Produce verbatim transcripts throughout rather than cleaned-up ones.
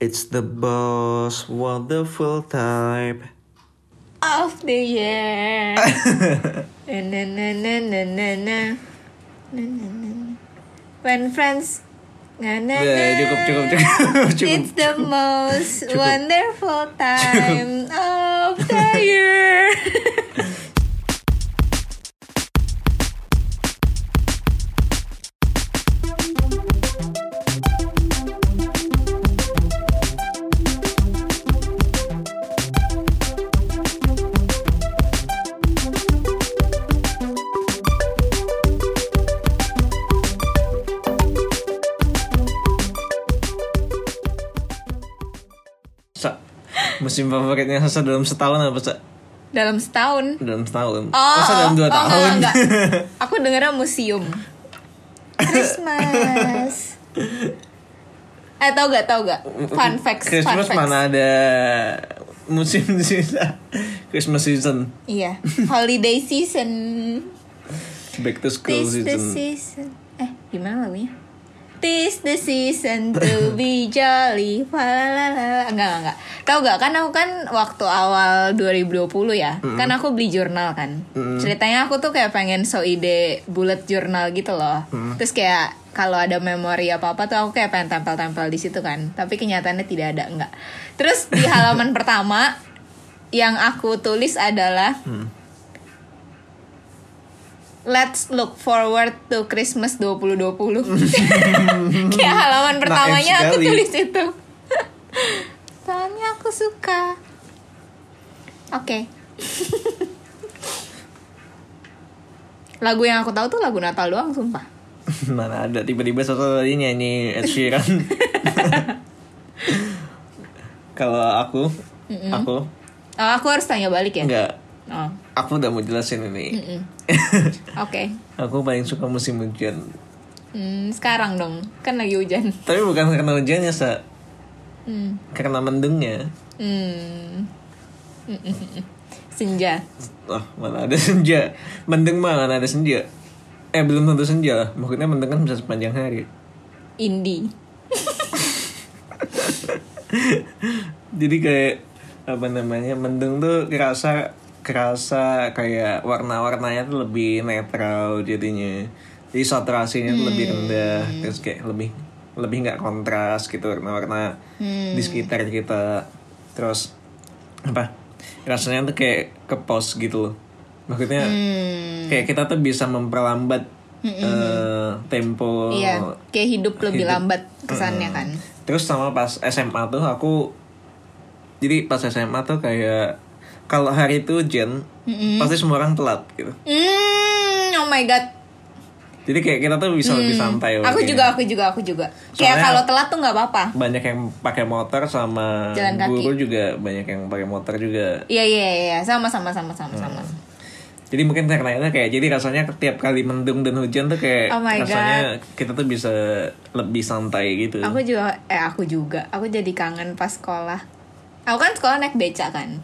It's the most wonderful time of the year. Na na na na na na na na na. When friends. Nah, nah, nah. Cukup, cukup, cukup, cukup. It's the most cukup. Wonderful time cukup. Of the year. Musim favoritnya Sasa dalam setahun apa, Sa? Dalam setahun? Dalam setahun. Oh, Sasa dalam dua oh, tahun. Enggak, enggak. Aku dengarnya museum. Christmas. Eh, tau gak, tau gak? Fun facts, Christmas fun facts. Mana ada musim season. Christmas season. Iya. Holiday season. Back to school Tis season. season. Eh, gimana lagunya? Tis the season to be jolly. Enggak, enggak, enggak. Tahu enggak, kan aku kan waktu awal dua ribu dua puluh ya, mm-hmm. kan aku beli jurnal kan. Mm-hmm. Ceritanya aku tuh kayak pengen so ide bullet journal gitu loh. Mm-hmm. Terus kayak kalau ada memori apa-apa tuh aku kayak pengen tempel-tempel di situ kan. Tapi kenyataannya tidak ada, enggak. Terus di halaman pertama yang aku tulis adalah mm. Let's look forward to Christmas dua ribu dua puluh. Kayak halaman pertamanya aku tulis itu. Soalnya aku suka. Oke. Okay. Lagu yang aku tahu tuh lagu Natal doang, sumpah. Mana ada tiba-tiba sesuatu tadi nyanyi Ed Sheeran. Kalau aku, Mm-mm. aku. Oh, aku harus tanya balik ya? Enggak. Oh. Aku udah mau jelasin ini. Oke. Okay. Aku paling suka musim hujan. Hmm, sekarang dong, kan lagi hujan. Tapi bukan karena hujannya, Sa. Hmm. Karena mendungnya. Hmm. Senja. Oh, mana ada senja? Mendung mah mana ada senja? Eh, belum tentu senja. Maksudnya mendung kan bisa sepanjang hari. Indi. Jadi kayak apa namanya? Mendung tuh kerasa kerasa kayak warna-warnanya tuh lebih netral jadinya, jadi saturasinya hmm. tuh lebih rendah, terus kayak lebih lebih nggak kontras gitu warna-warna hmm. di sekitar kita, terus apa rasanya tuh kayak kepos gitu loh, maksudnya hmm. kayak kita tuh bisa memperlambat uh, tempo, iya, kayak hidup lebih hidup. Lambat kesannya hmm. kan. Terus sama pas S M A tuh aku, jadi pas S M A tuh kayak kalau hari itu hujan, mm-hmm. pasti semua orang telat gitu. Mm, oh my god. Jadi kayak kita tuh bisa mm. lebih santai. Aku waktunya. juga, aku juga, aku juga. Soalnya kayak kalau telat tuh nggak apa-apa. Banyak yang pakai motor sama jalan kaki. Guru juga banyak yang pakai motor juga. Iya iya iya, sama sama sama sama hmm. sama. Jadi mungkin karena itu kayak jadi rasanya tiap kali mendung dan hujan tuh kayak oh rasanya god. Kita tuh bisa lebih santai gitu. Aku juga, eh aku juga, aku jadi kangen pas sekolah. Aku kan sekolah naik beca kan.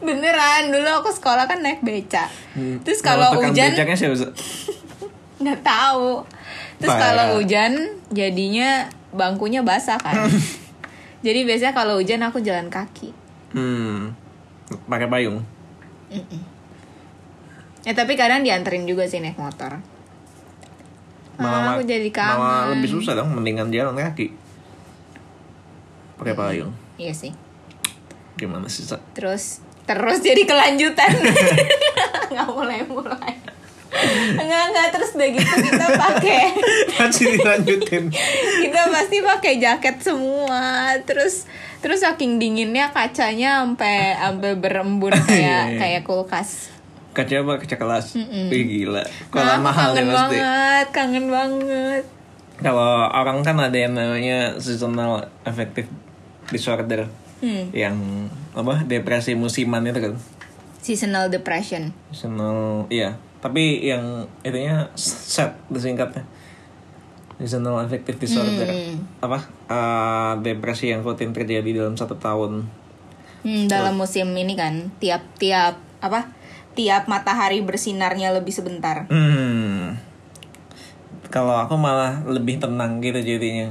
Beneran, dulu aku sekolah kan naik beca. Hmm. Terus kalau hujan nggak tahu. Terus kalau hujan jadinya bangkunya basah kan. Jadi biasanya kalau hujan aku jalan kaki. Hmm. Pakai payung. Mm-mm. Ya tapi kadang dianterin juga sih naik motor. Malah ah, aku jadi kangen. Malah lebih susah dong, mendingan jalan kaki. Pakai payung. Iya sih. Gimana sih, Sa? Terus terus jadi kelanjutan. Enggak mulai-mulai. Enggak enggak terus udah gitu kita pakai. Pasti dilanjutin. Kita pasti pakai jaket semua. Terus terus saking dinginnya kacanya sampai sampai berembun kayak kayak kulkas. Kaca apa? Kaca kelas. Wih, gila. Kalau nah, mahal ya pasti. Kangen banget, kangen banget. Kalau orang kan ada yang namanya seasonal affective disorder, hmm. yang apa depresi musiman itu kan? Seasonal depression. Seasonal, iya. Tapi yang itunya S A D disingkatnya, seasonal affective disorder. Hmm. Apa? Uh, depresi yang rutin terjadi dalam satu tahun. Hmm, dalam Lalu. musim ini kan, tiap-tiap apa? Tiap matahari bersinarnya lebih sebentar. Hmm. Kalau aku malah lebih tenang gitu jadinya.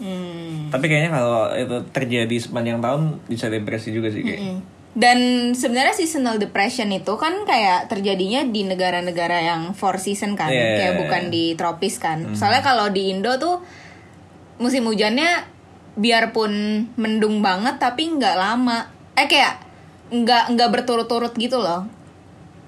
Hmm. Tapi kayaknya kalau itu terjadi sepanjang tahun bisa depresi juga sih kayak. Mm-mm. Dan sebenarnya seasonal depression itu kan kayak terjadinya di negara-negara yang four season kan, yeah, kayak bukan di tropis kan. Mm. Soalnya kalau di Indo tuh musim hujannya biarpun mendung banget tapi nggak lama, eh kayak nggak nggak berturut-turut gitu loh.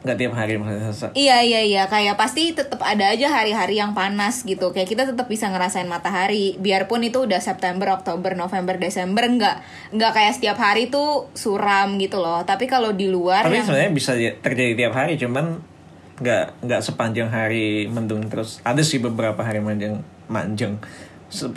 Nggak tiap hari maksudnya. Iya iya iya, kayak pasti tetap ada aja hari-hari yang panas gitu. Kayak kita tetap bisa ngerasain matahari, biarpun itu udah September, Oktober, November, Desember, nggak nggak kayak setiap hari tuh suram gitu loh. Tapi kalau di luar. Tapi yang... sebenarnya bisa terjadi tiap hari, cuman nggak nggak sepanjang hari mendung terus. Ada sih beberapa hari manjang manjang,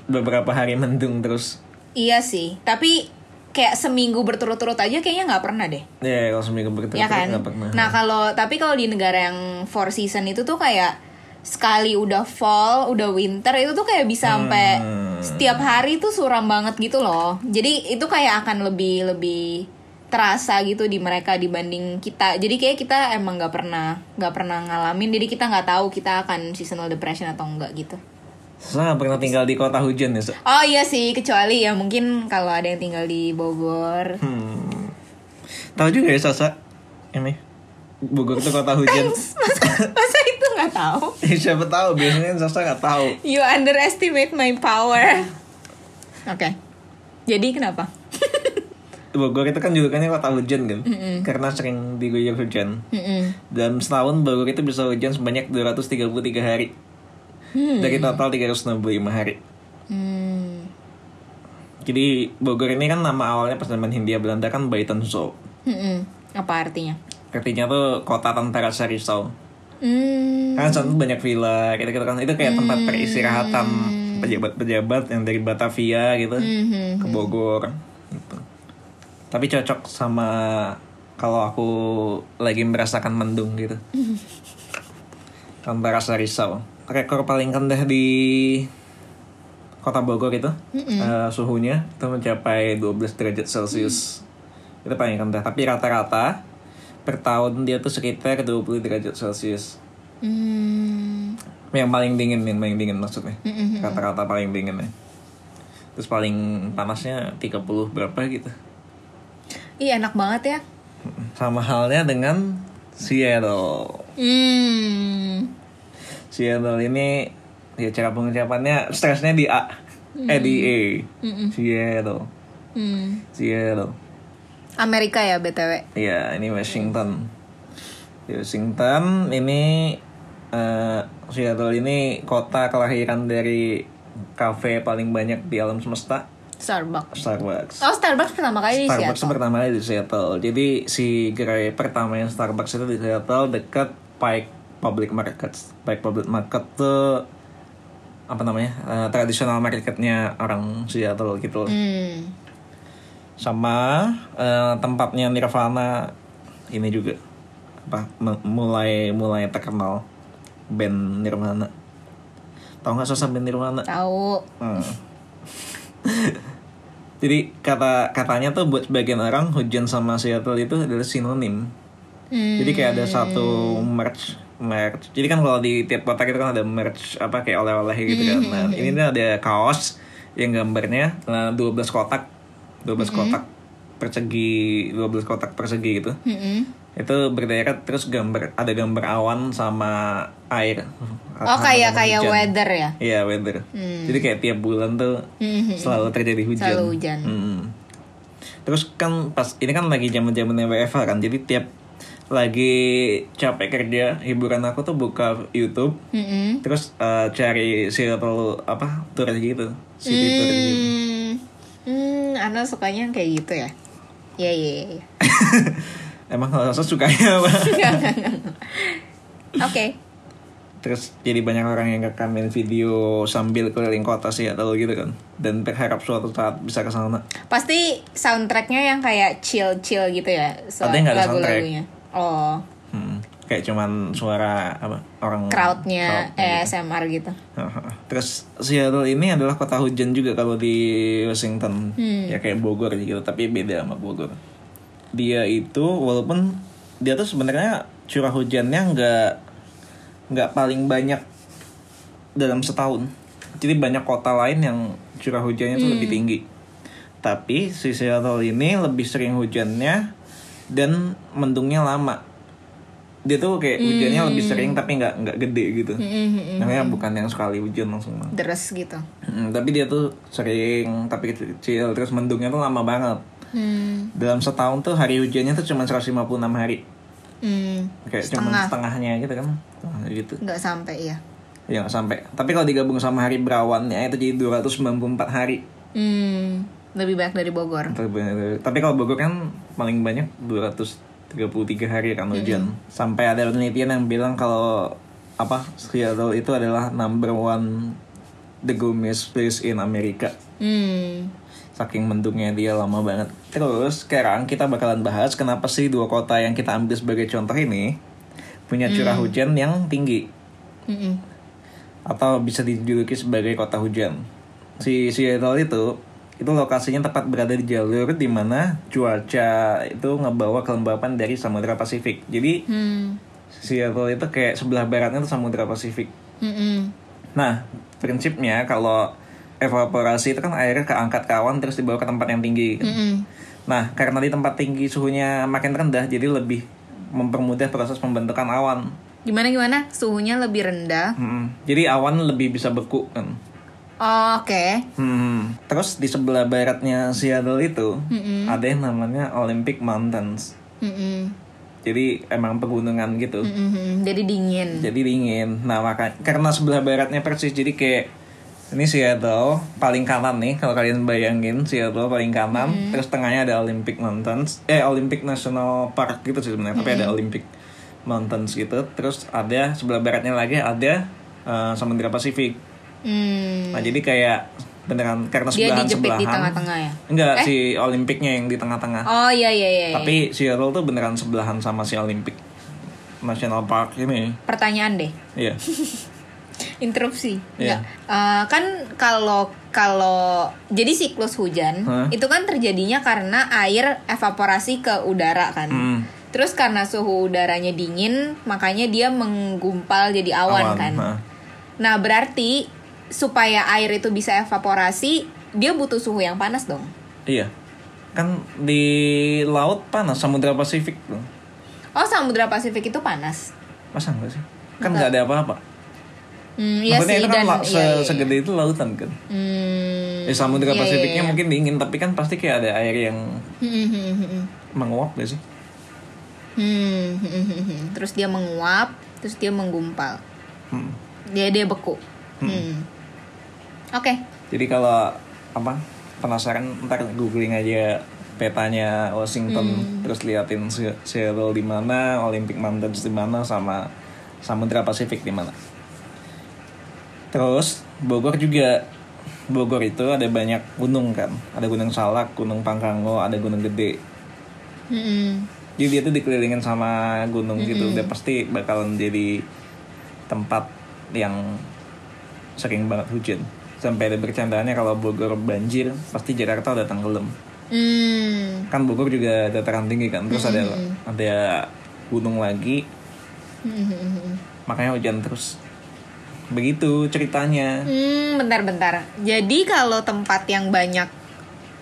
beberapa hari mendung terus. Iya sih, tapi kayak seminggu berturut-turut aja kayaknya nggak pernah deh. Iya, yeah, kalau seminggu berturut-turut ya kan? Nggak pernah. Nah kalau tapi kalau di negara yang four season itu tuh kayak sekali udah fall, udah winter itu tuh kayak bisa sampai hmm. setiap hari tuh suram banget gitu loh. Jadi itu kayak akan lebih lebih terasa gitu di mereka dibanding kita. Jadi kayak kita emang nggak pernah nggak pernah ngalamin. Jadi kita nggak tahu kita akan seasonal depression atau enggak gitu. Saya pernah tinggal di kota hujan ya. So. Oh iya sih, kecuali ya mungkin kalau ada yang tinggal di Bogor. Hmm. Tahu juga ya Sasa, ini Bogor itu kota hujan. Thanks, masa, masa itu nggak tahu? Siapa tahu, biasanya Sasa nggak tahu. You underestimate my power. Oke, okay. Jadi kenapa? Bogor itu kan julukannya kota hujan kan, mm-mm, karena sering diguyur hujan. Mm-mm. Dan setahun Bogor itu bisa hujan sebanyak dua ratus tiga puluh tiga hari. Hmm. Dari total tiga ratus enam puluh lima hari. Hmm. Jadi Bogor ini kan nama awalnya pas zaman Hindia Belanda kan Baitan Sau. Hmm. Apa artinya? Artinya tuh kota tentara Sarisau. Hmm. Kan contoh banyak villa gitu-gitu kan. Itu kayak tempat hmm. peristirahatan pejabat-pejabat yang dari Batavia gitu hmm. ke Bogor gitu. Tapi cocok sama kalau aku lagi merasakan mendung gitu. Hmm. Tentara Sarisau. Rekor paling rendah di kota Bogor itu uh, suhunya itu mencapai dua belas derajat Celcius. Mm. Itu paling rendah. Tapi rata-rata per tahun dia tuh sekitar dua puluh derajat Celcius. Mm. Yang paling dingin, yang paling dingin maksudnya. Mm-hmm. Rata-rata paling dinginnya. Terus paling panasnya tiga puluh berapa gitu. Iya enak banget ya. Sama halnya dengan Seattle. Hmm. Seattle ini ya cara pengucapannya stresnya di A, mm. eh di E. Mm-mm. Seattle, mm. Seattle. Amerika ya B T W. Iya ini Washington. Di Washington ini uh, Seattle ini kota kelahiran dari kafe paling banyak di alam semesta. Starbucks. Starbucks. Oh Starbucks pertama kali Starbucks di Seattle. Starbucks pertama kali di Seattle. Jadi si gerai pertama yang Starbucks itu di Seattle dekat Pike Public Market. Pike Public Market tuh apa namanya uh, tradisional marketnya orang Seattle gitu. Mm. Sama uh, tempatnya Nirvana ini juga apa m- mulai mulai terkenal band Nirvana. Tahu nggak sosok band Nirvana? Tahu. Hmm. Jadi kata katanya tuh buat sebagian orang hujan sama Seattle itu adalah sinonim. Mm. Jadi kayak ada satu merch merch. Jadi kan kalau di tiap kota itu kan ada merch apa kayak oleh-oleh gitu kan. Nah, mm-hmm. ini ada kaos yang gambarnya dua belas kotak. dua belas mm-hmm. kotak persegi, dua belas kotak persegi gitu. Mm-hmm. Itu berderet terus gambar ada gambar awan sama air. Oh, kayak kayak weather ya. Iya, weather. Mm. Jadi kayak tiap bulan tuh mm-hmm. selalu terjadi hujan. Selalu hujan. Mm-hmm. Terus kan pas ini kan lagi zaman-zamannya W F H kan. Jadi tiap lagi capek kerja hiburan aku tuh buka YouTube mm-hmm. terus uh, cari Seattle apa tour gitu city mm. tour gitu. Hmm, Ana sukanya yang kayak gitu ya. Iya iya iya. Emang kalau saya sukanya apa? Oke. Okay. Terus jadi banyak orang yang rekamin video sambil keliling kota Seattle gitu kan dan berharap suatu saat bisa ke sana. Pasti soundtracknya yang kayak chill-chill gitu ya. So, ada yang enggak ada soundtrack. Oh, hmm, kayak cuman suara apa orang crowdnya crowd, A S M R gitu. gitu. Terus Seattle ini adalah kota hujan juga kalau di Washington hmm. ya kayak Bogor gitu tapi beda sama Bogor. Dia itu walaupun dia tuh sebenarnya curah hujannya nggak nggak paling banyak dalam setahun. Jadi banyak kota lain yang curah hujannya tuh hmm. lebih tinggi. Tapi si Seattle ini lebih sering hujannya dan mendungnya lama. Dia tuh kayak hmm. hujannya lebih sering tapi nggak nggak gede gitu. Hmm. Namanya bukan yang sekali hujan langsung. Deres gitu. Hmm, tapi dia tuh sering tapi kecil, terus mendungnya tuh lama banget. Hmm. Dalam setahun tuh hari hujannya tuh cuma seratus lima puluh enam hari. Hmm. Kayak setengah. Cuma setengahnya gitu kan. Gitu. Nggak sampai ya. Ya nggak sampai. Tapi kalau digabung sama hari berawannya itu jadi dua ratus sembilan puluh empat hari. Hmm, lebih banyak dari Bogor. Terbanyak. Tapi kalau Bogor kan paling banyak dua ratus tiga puluh tiga hari kan hujan. Mm-hmm. Sampai ada penelitian yang bilang kalau apa Seattle itu adalah number one the gloomiest place in America. Hmm. Saking mendungnya dia lama banget. Terus sekarang kita bakalan bahas kenapa sih dua kota yang kita ambil sebagai contoh ini punya curah mm. hujan yang tinggi. Mm-mm. Atau bisa dijuluki sebagai kota hujan. Si Seattle itu itu lokasinya tepat berada di jalur di mana cuaca itu ngebawa kelembapan dari Samudra Pasifik. Jadi hmm. Seattle itu kayak sebelah baratnya itu Samudra Pasifik. Mm-mm. Nah prinsipnya kalau evaporasi itu kan airnya keangkat ke awan terus dibawa ke tempat yang tinggi. Mm-mm. Nah karena di tempat tinggi suhunya makin rendah jadi lebih mempermudah proses pembentukan awan. Gimana gimana? Suhunya lebih rendah. Hmm, jadi awan lebih bisa beku kan. Oh, oke. Okay. Hmm. Terus di sebelah baratnya Seattle itu mm-mm. ada yang namanya Olympic Mountains. Mm-mm. Jadi emang pegunungan gitu. Mm-mm. Jadi dingin. Jadi dingin. Nah makanya karena sebelah baratnya persis jadi kayak ini Seattle paling kanan nih kalau kalian bayangin Seattle paling kanan. Mm-hmm. Terus tengahnya ada Olympic Mountains. Eh Olympic National Park gitu sih sebenarnya. Mm-hmm. Tapi ada Olympic Mountains gitu, terus ada sebelah baratnya lagi ada uh, Samudra Pasifik. Hmm. Nah jadi kayak beneran karena sebelahan sebelahan. Dia dijepit sebelahan, di tengah-tengah ya? Enggak eh? Si Olimpiknya yang di tengah-tengah. Oh iya iya iya. Tapi Seattle tuh beneran sebelahan sama si Olympic National Park ini. Pertanyaan deh. Iya. Interupsi. Iya. Uh, kan kalau kalau jadi siklus hujan huh? itu kan terjadinya karena air evaporasi ke udara kan. Hmm. Terus karena suhu udaranya dingin, makanya dia menggumpal jadi awan, awan kan. Nah. nah berarti supaya air itu bisa evaporasi, dia butuh suhu yang panas dong. Iya, kan di laut panas, Samudra Pasifik dong. Oh Samudra Pasifik itu panas? Masa enggak sih? Kan enggak ada apa-apa. Hmm, iya maksudnya sih, itu kan dan, se- iya, iya. segede itu lautan kan. Hmm, eh, Samudra iya, Pasifiknya iya. mungkin dingin, tapi kan pasti kayak ada air yang menguap gak sih? Hmm, hmm, hmm, hmm. Terus dia menguap, terus dia menggumpal, hmm. dia dia beku. Hmm. Hmm. Oke. Okay. Jadi kalau apa penasaran ntar googling aja petanya Washington, hmm. terus liatin Seattle di mana, Olympic Mountains di mana, sama Samudra Pasifik di mana. Terus Bogor juga, Bogor itu ada banyak gunung kan, ada Gunung Salak, Gunung Pangrango, ada Gunung Gede. Hmm. Jadi dia tuh dikelilingin sama gunung mm-hmm. gitu, udah pasti bakalan jadi tempat yang sering banget hujan. Sampai ada bercandaannya kalau Bogor banjir, pasti Jakarta udah tenggelam. Mm. Kan Bogor juga dataran tinggi kan, terus mm-hmm. ada ada gunung lagi, mm-hmm. makanya hujan terus. Begitu ceritanya. Mm, bentar-bentar. Jadi kalau tempat yang banyak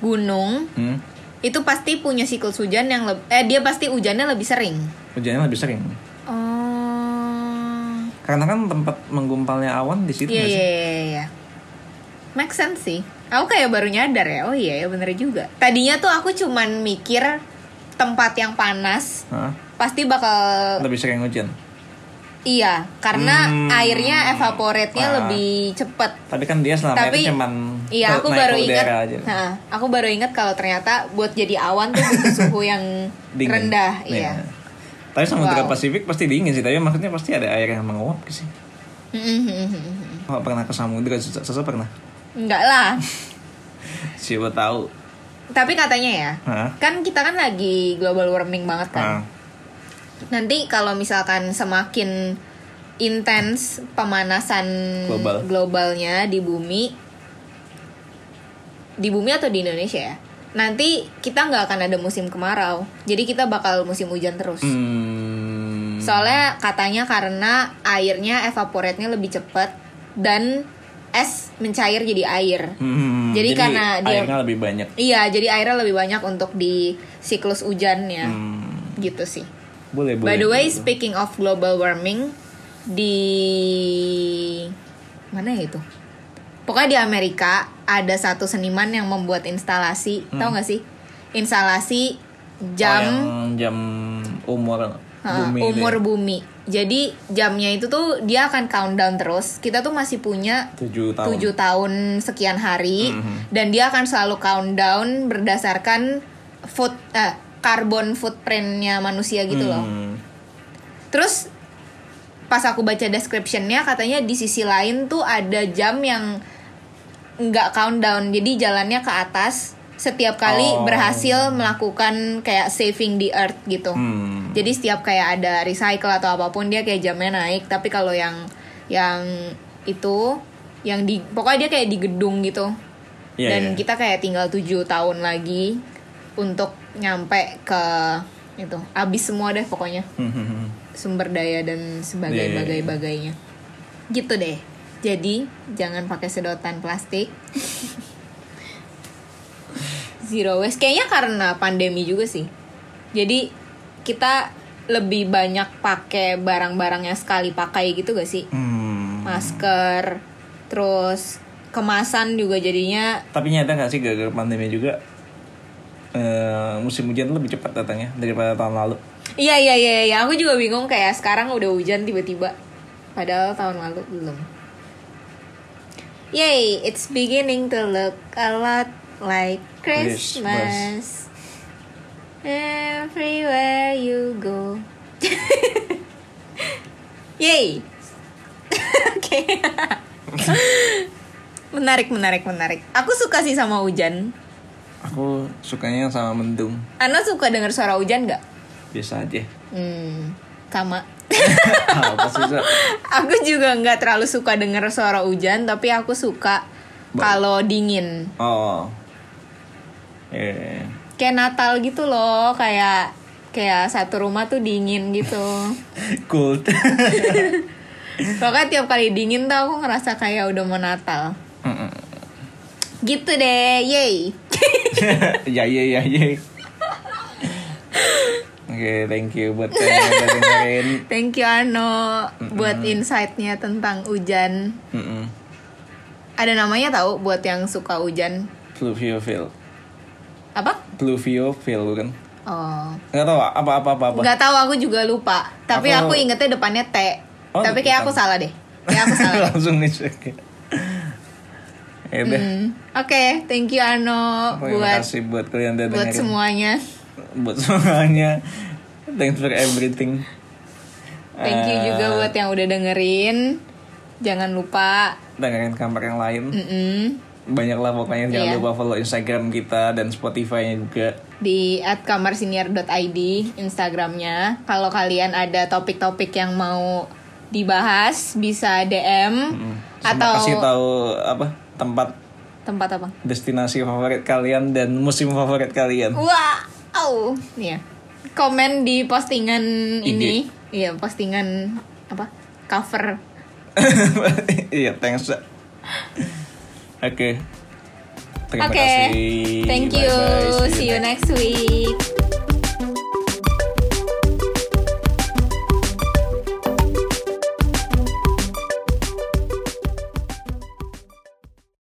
gunung. Hmm? Itu pasti punya siklus hujan yang le- eh dia pasti hujannya lebih sering. Hujannya lebih sering. Oh. Karena kan tempat menggumpalnya awan di situ yeah, sih. Iya iya iya. Make sense sih. Aku kayak baru nyadar ya. Oh iya ya bener juga. Tadinya tuh aku cuman mikir tempat yang panas huh? pasti bakal lebih sering hujan. Iya, karena hmm, airnya evaporate-nya nah, lebih cepet. Tapi kan dia selama tapi, itu cuman iya, aku baru ingat, aja. Nah, aku baru ingat kalau ternyata buat jadi awan tuh butuh suhu yang dingin. rendah. Iya. Ya. Tapi Samudra wow. Pasifik pasti dingin sih, tapi maksudnya pasti ada air yang menguap sih. Kalau oh, pernah ke Samudra, Sasa pernah? Enggak lah. Siapa tahu. Tapi katanya ya, ha? kan kita kan lagi global warming banget kan. Ha? Nanti kalau misalkan semakin intens pemanasan global. globalnya di bumi, di bumi atau di Indonesia ya, nanti kita nggak akan ada musim kemarau. Jadi kita bakal musim hujan terus. Hmm. Soalnya katanya karena airnya evaporate-nya lebih cepat, dan es mencair jadi air. Hmm, jadi, jadi karena dia, airnya lebih banyak. Iya, jadi airnya lebih banyak untuk di siklus hujannya. Hmm. Gitu sih. Boleh, boleh. By the way, boleh. Speaking of global warming, di mana ya itu? Pokoknya di Amerika ada satu seniman yang membuat instalasi, hmm. tahu nggak sih? Instalasi jam oh, jam umur ha, bumi. Umur deh. Bumi. Jadi jamnya itu tuh dia akan countdown terus. Kita tuh masih punya tujuh tahun, tujuh tahun sekian hari, mm-hmm. dan dia akan selalu countdown berdasarkan food eh, carbon footprint-nya manusia gitu loh. Mm. Terus pas aku baca description-nya katanya di sisi lain tuh ada jam yang nggak countdown, jadi jalannya ke atas. Setiap kali oh. berhasil melakukan kayak saving the earth gitu. Hmm. Jadi setiap kayak ada recycle atau apapun dia kayak jamnya naik. Tapi kalau yang yang itu yang di pokoknya dia kayak di gedung gitu. Yeah, Dan yeah. kita kayak tinggal tujuh tahun lagi untuk nyampe ke itu. Abis semua deh pokoknya. Sumber daya dan sebagai-bagai-bagainya. Yeah. Gitu deh. Jadi jangan pakai sedotan plastik. Zero waste kayaknya karena pandemi juga sih. Jadi kita lebih banyak pakai barang-barang yang sekali pakai gitu gak sih? Hmm. Masker, terus kemasan juga jadinya. Tapi nyata gak sih gara-gara pandemi juga uh, musim hujan lebih cepat datangnya daripada tahun lalu. Iya iya iya iya, aku juga bingung kayak sekarang udah hujan tiba-tiba padahal tahun lalu belum. Yay, it's beginning to look a lot like Christmas, Christmas everywhere you go. Yay. Oke. Okay. Menarik, menarik, menarik. Aku suka sih sama hujan. Aku sukanya sama mendung. Ana suka dengar suara hujan nggak? Biasa aja. Hmm, sama. Apa susah? Aku juga nggak terlalu suka dengar suara hujan, tapi aku suka kalau dingin. Oh. Yeah. Kayak Natal gitu loh, kayak kayak satu rumah tuh dingin gitu. Cool. Pokoknya tiap kali dingin tuh aku ngerasa kayak udah mau Natal. Mm-mm. Gitu deh, yay. Ya ya ya ya. Oke, thank you buat dengerin. Thank you Ano Mm-mm. buat insight-nya tentang hujan. Mm-mm. Ada namanya tahu buat yang suka hujan? Pluviophile. Apa? Pluviophile bukan? Oh. Enggak tahu apa apa apa apa. Enggak tahu, aku juga lupa. Tapi aku, aku ingetnya depannya T. Oh, tapi kayak aku salah deh. Kayak aku salah. Langsung dicek. Ya udah. Hmm. Oke, okay, thank you Ano buat Terima kasih buat kalian udah dengerin. Buat semuanya. Buat semuanya. Thanks for everything. Thank you uh, juga buat yang udah dengerin. Jangan lupa dengerin kamar yang lain. Mm-mm. Banyaklah pokoknya, jangan yeah. lupa follow Instagram kita dan Spotify-nya juga di at kamar senior dot i d Instagramnya. Kalau kalian ada topik-topik yang mau dibahas bisa D M hmm. atau kasih tahu apa tempat tempat apa destinasi favorit kalian dan musim favorit kalian. Wah, wow. Nih ya. Komen di postingan I G. Ini, iya postingan apa cover. Iya, thanks. Oke. Okay. Terima okay. kasih. Thank you. Bye-bye. See you, See you next week.